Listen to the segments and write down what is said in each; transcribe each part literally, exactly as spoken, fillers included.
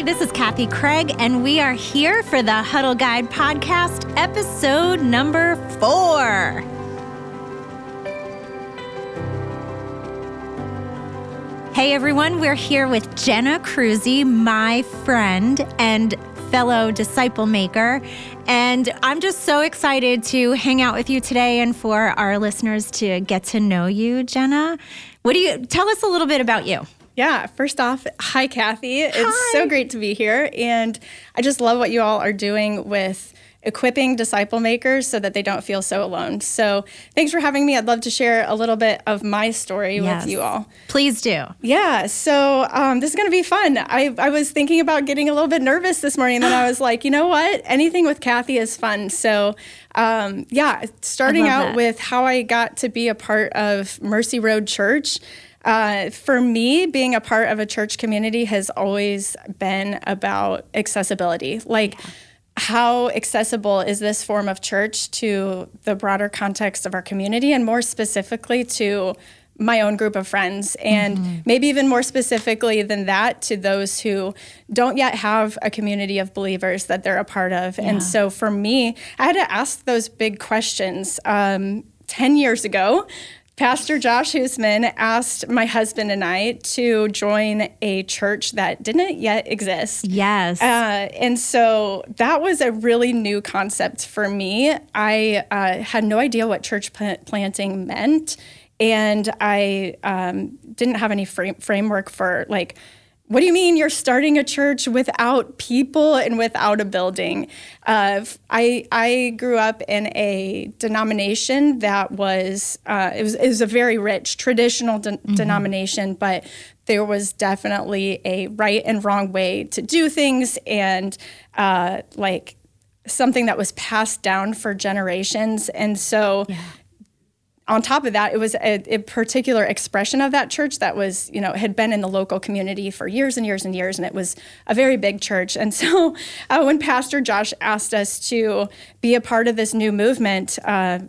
Hi, this is Kathy Craig, and we are here for the Huddle Guide Podcast, episode number four. Hey everyone, we're here with Jenna Kruse, my friend and fellow disciple maker, and I'm just so excited to hang out with you today and for our listeners to get to know you, Jenna. What do you, tell us a little bit about you. Yeah, first off, hi Kathy. Hi. It's so great to be here, and I just love what you all are doing with equipping disciple makers so that they don't feel so alone. So thanks for having me. I'd love to share a little bit of my story yes. with you all. Please do. Yeah. So um, this is going to be fun. I, I was thinking about getting a little bit nervous this morning, and then I was like, you know what? Anything with Kathy is fun. So um, yeah, starting out that. with how I got to be a part of Mercy Road Church. Uh, for me, being a part of a church community has always been about accessibility. Like, yeah. How accessible is this form of church to the broader context of our community, and more specifically to my own group of friends, and mm-hmm. maybe even more specifically than that to those who don't yet have a community of believers that they're a part of. Yeah. And so for me, I had to ask those big questions. Um, ten years ago, Pastor Josh Hoosman asked my husband and I to join a church that didn't yet exist. Yes. Uh, and so that was a really new concept for me. I uh, had no idea what church planting meant, and I um, didn't have any frame- framework for, like, what do you mean you're starting a church without people and without a building? Uh, I I grew up in a denomination that was, uh, it was, it was a very rich traditional de- mm-hmm. denomination, but there was definitely a right and wrong way to do things, and uh, like something that was passed down for generations. And so yeah. on top of that, it was a, a particular expression of that church that was, you know, had been in the local community for years and years and years, and it was a very big church. And so uh, when Pastor Josh asked us to be a part of this new movement uh,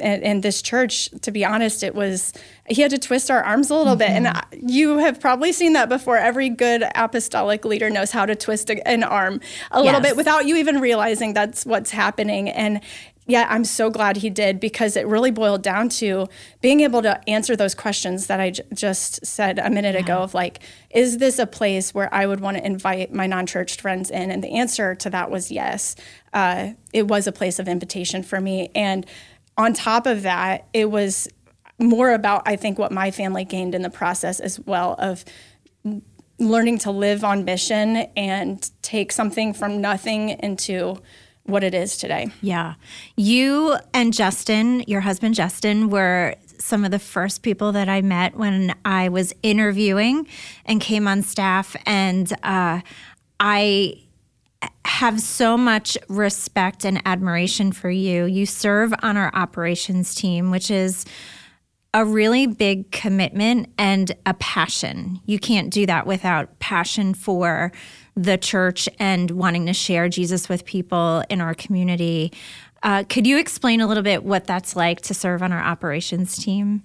and, and this church, to be honest, it was, he had to twist our arms a little mm-hmm. bit. And I, you have probably seen that before. Every good apostolic leader knows how to twist a, an arm a yes. little bit without you even realizing that's what's happening. And yeah, I'm so glad he did, because it really boiled down to being able to answer those questions that I j- just said a minute yeah. ago of, like, is this a place where I would want to invite my non-church friends in? And the answer to that was yes. Uh, it was a place of invitation for me. And on top of that, it was more about, I think, what my family gained in the process as well, of learning to live on mission and take something from nothing into what it is today. Yeah. You and Justin, your husband Justin, were some of the first people that I met when I was interviewing and came on staff. And uh, I have so much respect and admiration for you. You serve on our operations team, which is a really big commitment and a passion. You can't do that without passion for the church and wanting to share Jesus with people in our community. Uh, could you explain a little bit what that's like to serve on our operations team?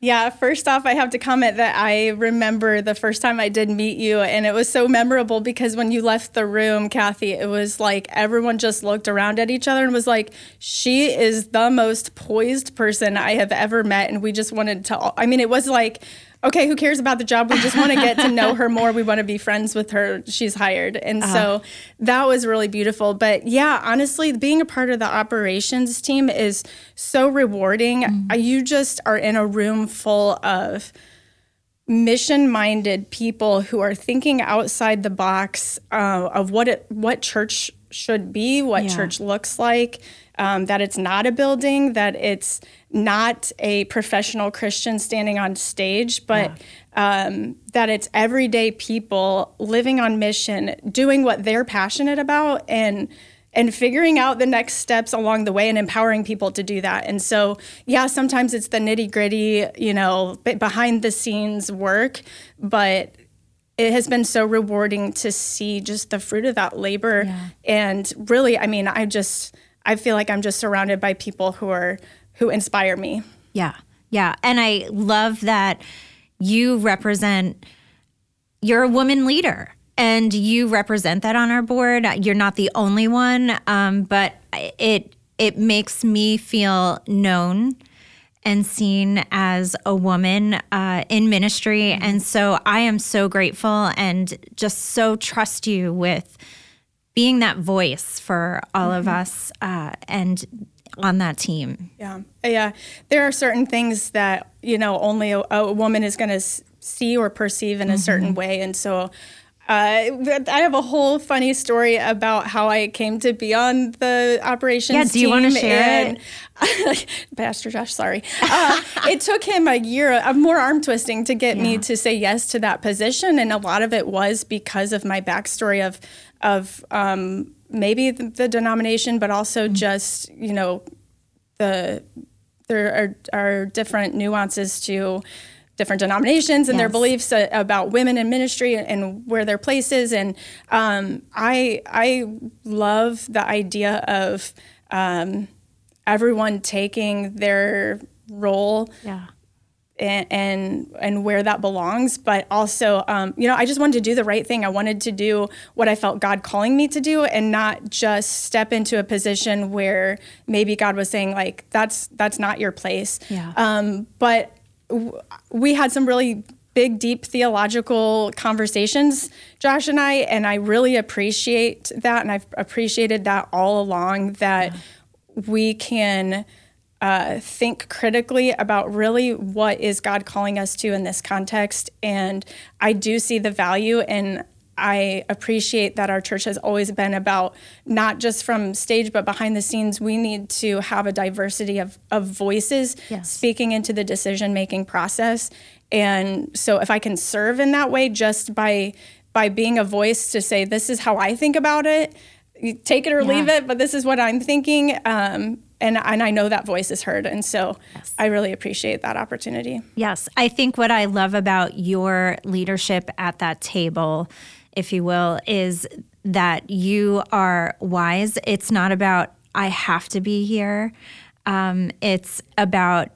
Yeah, first off, I have to comment that I remember the first time I did meet you, and it was so memorable because when you left the room, Kathy, it was like everyone just looked around at each other and was like, she is the most poised person I have ever met, and we just wanted to, I mean, it was like, okay, who cares about the job? We just want to get to know her more. We want to be friends with her. She's hired. And uh-huh. so that was really beautiful. But yeah, honestly, being a part of the operations team is so rewarding. Mm. You just are in a room full of mission-minded people who are thinking outside the box uh, of what it, what church should be, what yeah. church looks like, um, that it's not a building, that it's not a professional Christian standing on stage, but yeah. um, that it's everyday people living on mission, doing what they're passionate about, and and figuring out the next steps along the way and empowering people to do that. And so, yeah, sometimes it's the nitty-gritty, you know, behind-the-scenes work, but it has been so rewarding to see just the fruit of that labor. Yeah. And really, I mean, I just, I feel like I'm just surrounded by people who are, who inspire me. Yeah, yeah. And I love that you represent, you're a woman leader. And you represent that on our board. You're not the only one, um, but it it makes me feel known and seen as a woman uh, in ministry. Mm-hmm. And so I am so grateful and just so trust you with being that voice for all mm-hmm. of us uh, and on that team. Yeah, yeah. There are certain things that, you know, only a, a woman is going to s- see or perceive in mm-hmm. a certain way. And so... Uh, I have a whole funny story about how I came to be on the operations team. Yeah, do you want to share and, it? Pastor Josh, sorry. Uh, it took him a year of more arm twisting to get yeah. me to say yes to that position, and a lot of it was because of my backstory of of um, maybe the, the denomination, but also mm-hmm. just, you know, the there are, are different nuances to different denominations and yes. their beliefs about women in ministry and where their place is. And um, I I love the idea of um, everyone taking their role yeah. and, and and where that belongs. But also, um, you know, I just wanted to do the right thing. I wanted to do what I felt God calling me to do and not just step into a position where maybe God was saying, like, that's that's not your place. Yeah. Um, but we had some really big, deep theological conversations, Josh and I, and I really appreciate that. And I've appreciated that all along, that yeah. we can uh, think critically about really what is God calling us to in this context. And I do see the value, and I appreciate that our church has always been about, not just from stage, but behind the scenes, we need to have a diversity of, of voices yes. speaking into the decision-making process. And so if I can serve in that way, just by by being a voice to say, this is how I think about it, you take it or yeah. leave it, but this is what I'm thinking. Um, and, and I know that voice is heard. And so yes. I really appreciate that opportunity. Yes, I think what I love about your leadership at that table, if you will, is that you are wise. It's not about, I have to be here. Um, it's about,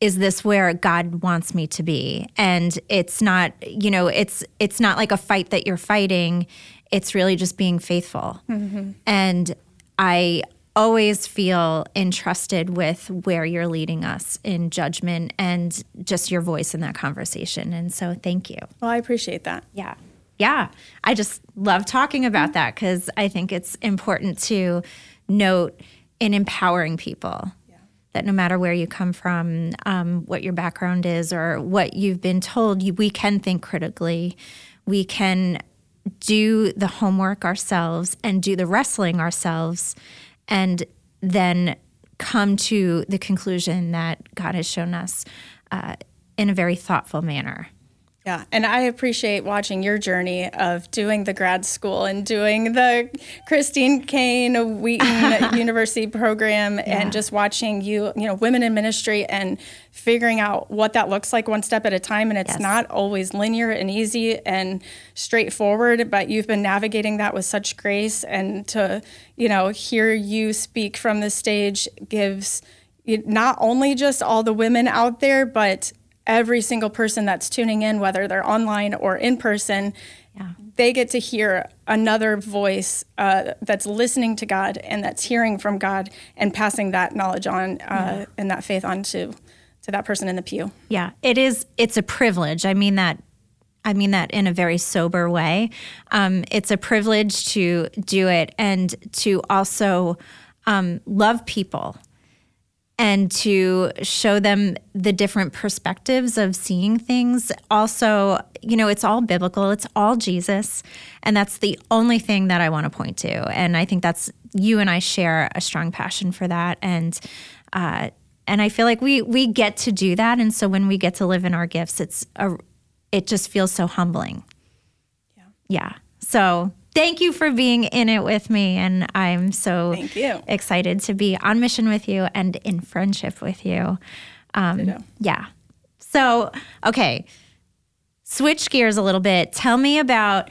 is this where God wants me to be? And it's not, you know, it's it's not like a fight that you're fighting. It's really just being faithful. Mm-hmm. And I always feel entrusted with where you're leading us in judgment and just your voice in that conversation. And so thank you. Well, I appreciate that. Yeah. Yeah, I just love talking about that because I think it's important to note in empowering people yeah. that no matter where you come from, um, what your background is or what you've been told, you, we can think critically. We can do the homework ourselves and do the wrestling ourselves and then come to the conclusion that God has shown us uh, in a very thoughtful manner. Yeah, and I appreciate watching your journey of doing the grad school and doing the Christine Kane Wheaton University program yeah. and just watching you, you know, women in ministry and figuring out what that looks like one step at a time. And it's yes. not always linear and easy and straightforward, but you've been navigating that with such grace. And to, you know, hear you speak from the stage gives not only just all the women out there, but every single person that's tuning in, whether they're online or in person, yeah. they get to hear another voice uh, that's listening to God and that's hearing from God and passing that knowledge on uh, yeah. and that faith on to, to that person in the pew. Yeah, it is. It's a privilege. I mean that. I mean that in a very sober way. Um, it's a privilege to do it and to also um, love people. And to show them the different perspectives of seeing things. Also, you know, it's all biblical. It's all Jesus. And that's the only thing that I want to point to. And I think that's, you and I share a strong passion for that. And uh, and I feel like we we get to do that. And so when we get to live in our gifts, it's a, it just feels so humbling. Yeah. Yeah. So thank you for being in it with me, and I'm so excited to be on mission with you and in friendship with you. Um, yeah. So, okay, switch gears a little bit. Tell me about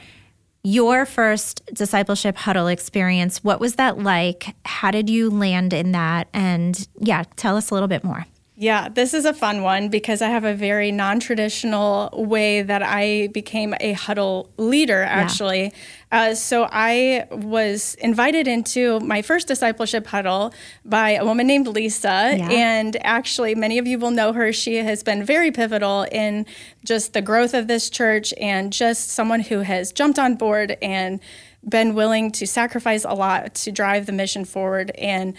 your first discipleship huddle experience. What was that like? How did you land in that? And yeah, tell us a little bit more. Yeah, this is a fun one because I have a very non-traditional way that I became a huddle leader, actually. Yeah. Uh, so I was invited into my first discipleship huddle by a woman named Lisa. Yeah. And actually, many of you will know her. She has been very pivotal in just the growth of this church and just someone who has jumped on board and been willing to sacrifice a lot to drive the mission forward. And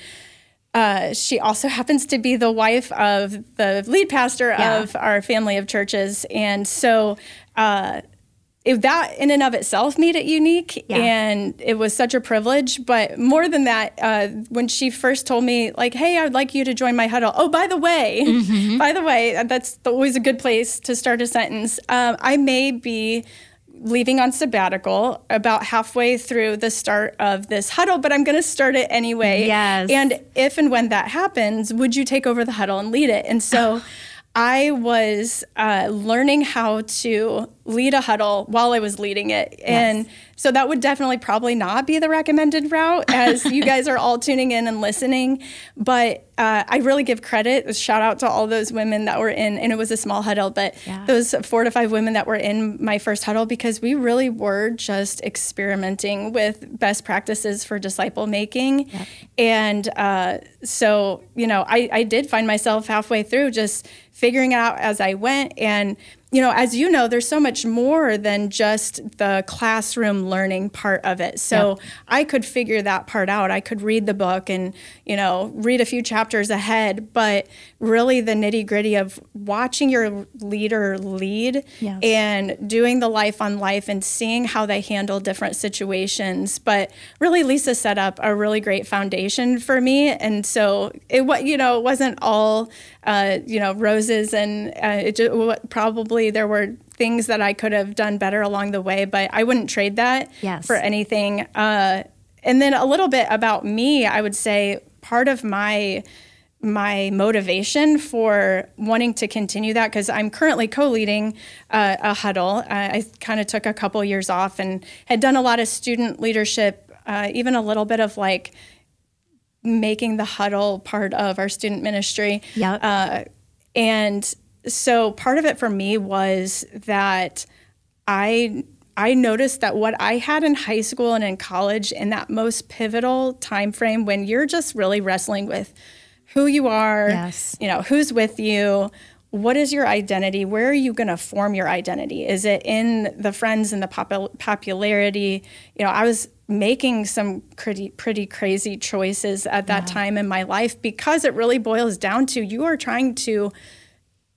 Uh, she also happens to be the wife of the lead pastor yeah. of our family of churches. And so uh, if that in and of itself made it unique, yeah. and it was such a privilege. But more than that, uh, when she first told me, like, hey, I'd like you to join my huddle. Oh, by the way, mm-hmm. by the way, that's always a good place to start a sentence. Um, I may be leaving on sabbatical about halfway through the start of this huddle, but I'm going to start it anyway. Yes. And if and when that happens, would you take over the huddle and lead it? And so I was uh, learning how to lead a huddle while I was leading it. Yes. And so that would definitely probably not be the recommended route as you guys are all tuning in and listening. But uh, I really give credit, shout out to all those women that were in, and it was a small huddle, but yeah. those four to five women that were in my first huddle, because we really were just experimenting with best practices for disciple making. Yep. And uh, so, you know, I, I did find myself halfway through just figuring it out as I went. And, you know, as you know, there's so much more than just the classroom learning part of it. So yep. I could figure that part out. I could read the book and, you know, read a few chapters ahead, but really the nitty gritty of watching your leader lead yes. and doing the life on life and seeing how they handle different situations. But really Lisa set up a really great foundation for me. And so it, you know, it wasn't all, uh, you know, roses and uh, it just, probably there were things that I could have done better along the way, but I wouldn't trade that yes. for anything. Uh, and then a little bit about me, I would say part of my my motivation for wanting to continue that, because I'm currently co-leading uh, a huddle. Uh, I kind of took a couple years off and had done a lot of student leadership, uh, even a little bit of like making the huddle part of our student ministry. Yep. Uh, and so part of it for me was that I I noticed that what I had in high school and in college in that most pivotal time frame when you're just really wrestling with who you are, yes. you know, who's with you, what is your identity, where are you going to form your identity? Is it in the friends and the popul- popularity? You know, I was making some pretty, pretty crazy choices at that yeah. time in my life, because it really boils down to you are trying to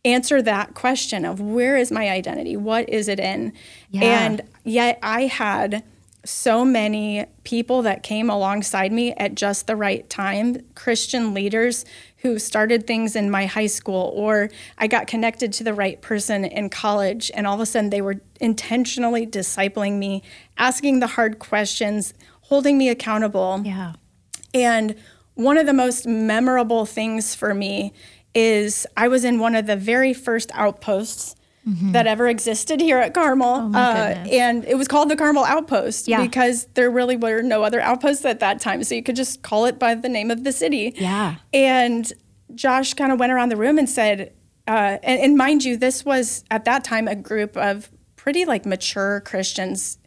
answer that question of where is my identity? What is it in? Yeah. And yet I had so many people that came alongside me at just the right time, Christian leaders who started things in my high school, or I got connected to the right person in college, and all of a sudden they were intentionally discipling me, asking the hard questions, holding me accountable. Yeah. And one of the most memorable things for me is I was in one of the very first outposts mm-hmm. that ever existed here at Carmel. Oh my uh, goodness. And it was called the Carmel Outpost yeah. because there really were no other outposts at that time. So you could just call it by the name of the city. Yeah. And Josh kind of went around the room and said, uh, and, and mind you, this was at that time a group of pretty like mature Christians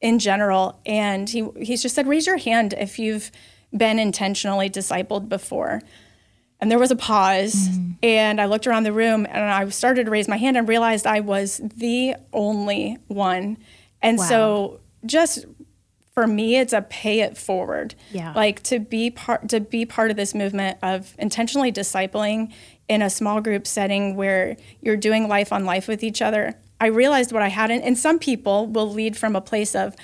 in general. And he he just said, raise your hand if you've been intentionally discipled before. And there was a pause, mm. and I looked around the room, and I started to raise my hand and realized I was the only one. And wow. so just for me, it's a pay it forward. Yeah. Like to be part to be part of this movement of intentionally discipling in a small group setting where you're doing life on life with each other. I realized what I hadn't, and some people will lead from a place of,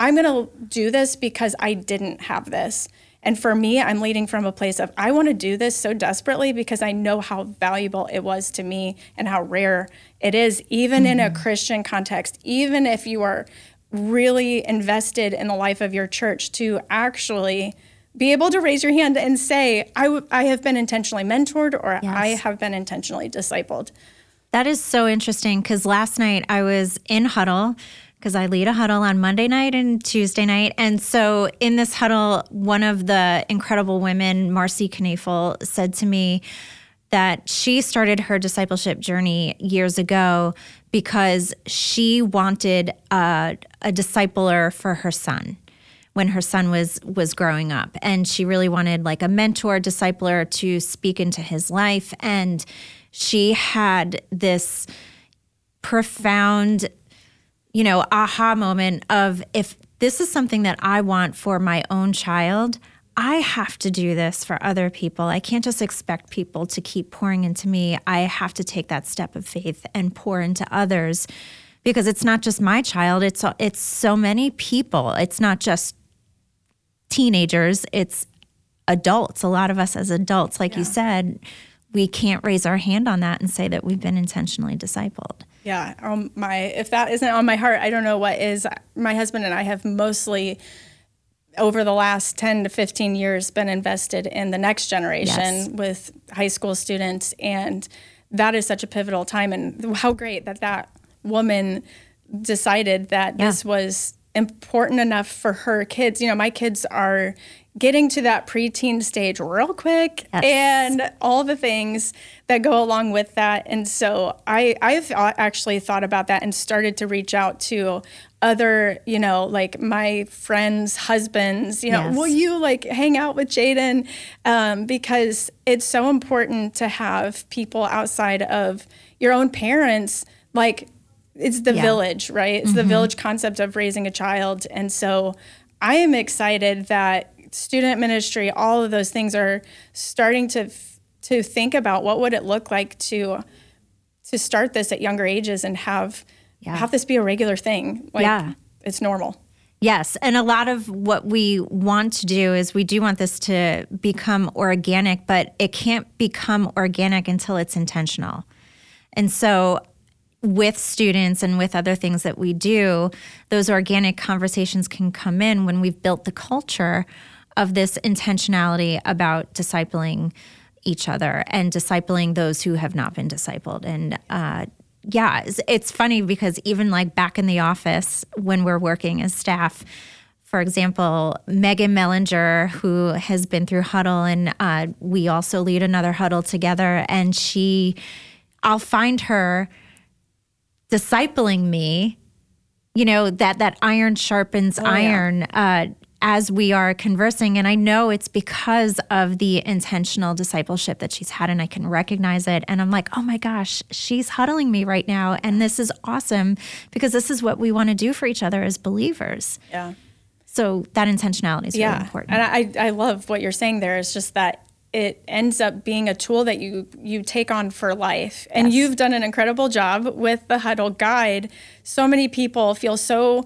I'm going to do this because I didn't have this. And for me, I'm leading from a place of, I want to do this so desperately because I know how valuable it was to me and how rare it is, even mm-hmm. in a Christian context, even if you are really invested in the life of your church, to actually be able to raise your hand and say, I, w- I have been intentionally mentored, or yes. I have been intentionally discipled. That is so interesting, because last night I was in huddle, because I lead a huddle on Monday night and Tuesday night. And so in this huddle, one of the incredible women, Marcy Knefel, said to me, that she started her discipleship journey years ago because she wanted a, a discipler for her son when her son was was growing up. And she really wanted like a mentor, discipler to speak into his life. And she had this profound, you know, aha moment of, if this is something that I want for my own child, I have to do this for other people. I can't just expect people to keep pouring into me. I have to take that step of faith and pour into others, because it's not just my child. It's it's so many people. It's not just teenagers. It's adults. A lot of us as adults, like yeah. you said, we can't raise our hand on that and say that we've been intentionally discipled. Yeah. Um, my if that isn't on my heart, I don't know what is. My husband and I have mostly, over the last ten to fifteen years, been invested in the next generation yes. with high school students. And that is such a pivotal time. And how great that that woman decided that yeah. this was important enough for her kids. You know, my kids are getting to that preteen stage real quick yes. and all the things that go along with that. And so I, I've actually thought about that and started to reach out to other, you know, like my friends' husbands, you know, yes. will you like hang out with Jaden? Um, because it's so important to have people outside of your own parents. Like it's the yeah. village, right? It's mm-hmm. the village concept of raising a child. And so I am excited that student ministry, all of those things are starting to f- to think about what would it look like to to start this at younger ages and have yeah. have this be a regular thing. Like yeah. it's normal. Yes, and a lot of what we want to do is we do want this to become organic, but it can't become organic until it's intentional. And so with students and with other things that we do, those organic conversations can come in when we've built the culture of this intentionality about discipling each other and discipling those who have not been discipled. And uh, yeah, it's, it's funny because even like back in the office when we're working as staff, for example, Megan Mellinger, who has been through Huddle, and uh, we also lead another Huddle together, and she, I'll find her discipling me, you know, that that iron sharpens oh, iron yeah. uh, as we are conversing. And I know it's because of the intentional discipleship that she's had, and I can recognize it. And I'm like, oh my gosh, she's huddling me right now. And this is awesome, because this is what we want to do for each other as believers. Yeah. So that intentionality is yeah. really important. And I, I love what you're saying there. It's just that it ends up being a tool that you you take on for life. And yes. you've done an incredible job with the Huddle Guide. So many people feel so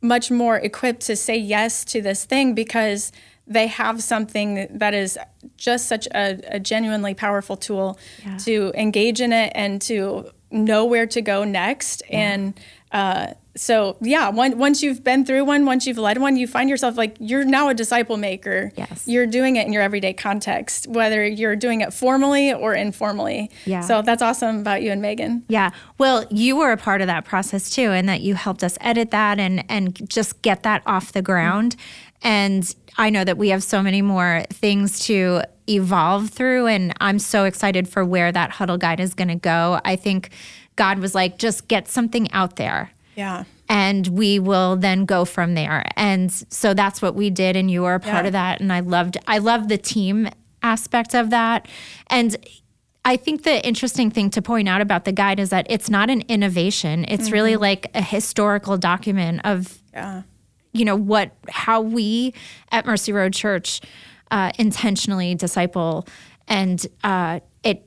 much more equipped to say yes to this thing because they have something that is just such a, a genuinely powerful tool yeah. to engage in it and to know where to go next. Yeah. And uh, so, yeah, one, once you've been through one, once you've led one, you find yourself like you're now a disciple maker. Yes. You're doing it in your everyday context, whether you're doing it formally or informally. Yeah. So that's awesome about you and Megan. Yeah. Well, you were a part of that process too, and that you helped us edit that and, and just get that off the ground. Mm-hmm. And I know that we have so many more things to evolve through, and I'm so excited for where that Huddle Guide is going to go. I think God was like, just get something out there. Yeah. And we will then go from there. And so that's what we did, and you were a part yeah. of that. And I loved I loved the team aspect of that. And I think the interesting thing to point out about the guide is that it's not an innovation. It's mm-hmm. really like a historical document of yeah. you know, what how we at Mercy Road Church uh, intentionally disciple, and uh, it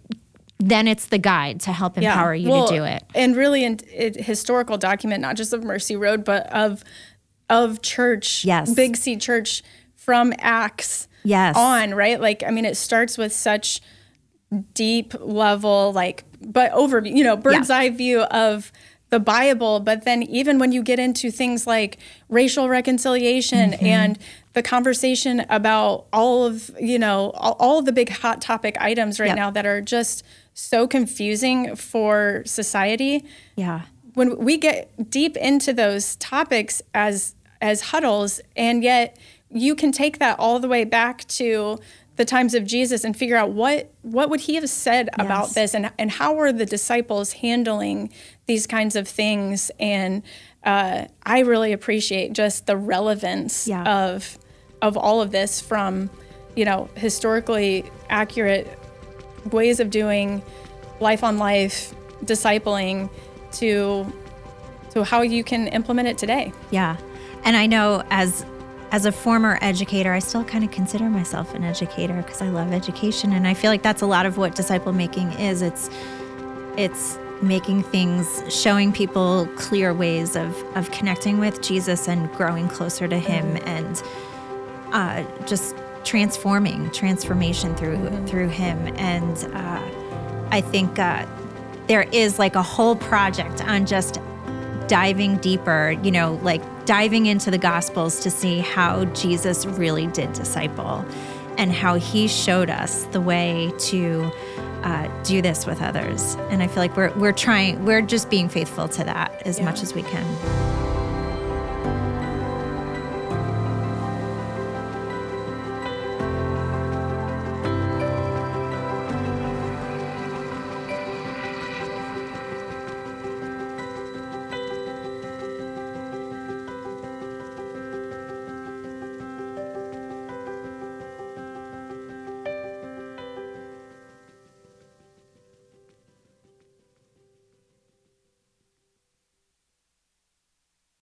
then it's the guide to help empower yeah. you well, to do it. And really a historical document, not just of Mercy Road, but of of church, yes. Big C Church from Acts yes. on, right? Like, I mean, it starts with such deep level, like, but overview, you know, bird's yeah. eye view of the Bible. But then even when you get into things like racial reconciliation mm-hmm. and the conversation about all of, you know, all, all of the big hot topic items right yep. now that are just so confusing for society. Yeah. When we get deep into those topics as as huddles, and yet you can take that all the way back to the times of Jesus and figure out what what would he have said yes. about this, and, and how were the disciples handling these kinds of things. And uh, I really appreciate just the relevance yeah. of of all of this, from, you know, historically accurate ways of doing life on life discipling to to how you can implement it today. Yeah. And I know as As a former educator, I still kind of consider myself an educator because I love education. And I feel like that's a lot of what disciple making is. It's it's making things, showing people clear ways of, of connecting with Jesus and growing closer to him, and uh, just transforming, transformation through, mm-hmm. through him. And uh, I think uh, there is like a whole project on just diving deeper, you know, like diving into the Gospels to see how Jesus really did disciple and how he showed us the way to uh, do this with others. And I feel like we're we're trying, we're just being faithful to that as yeah. much as we can.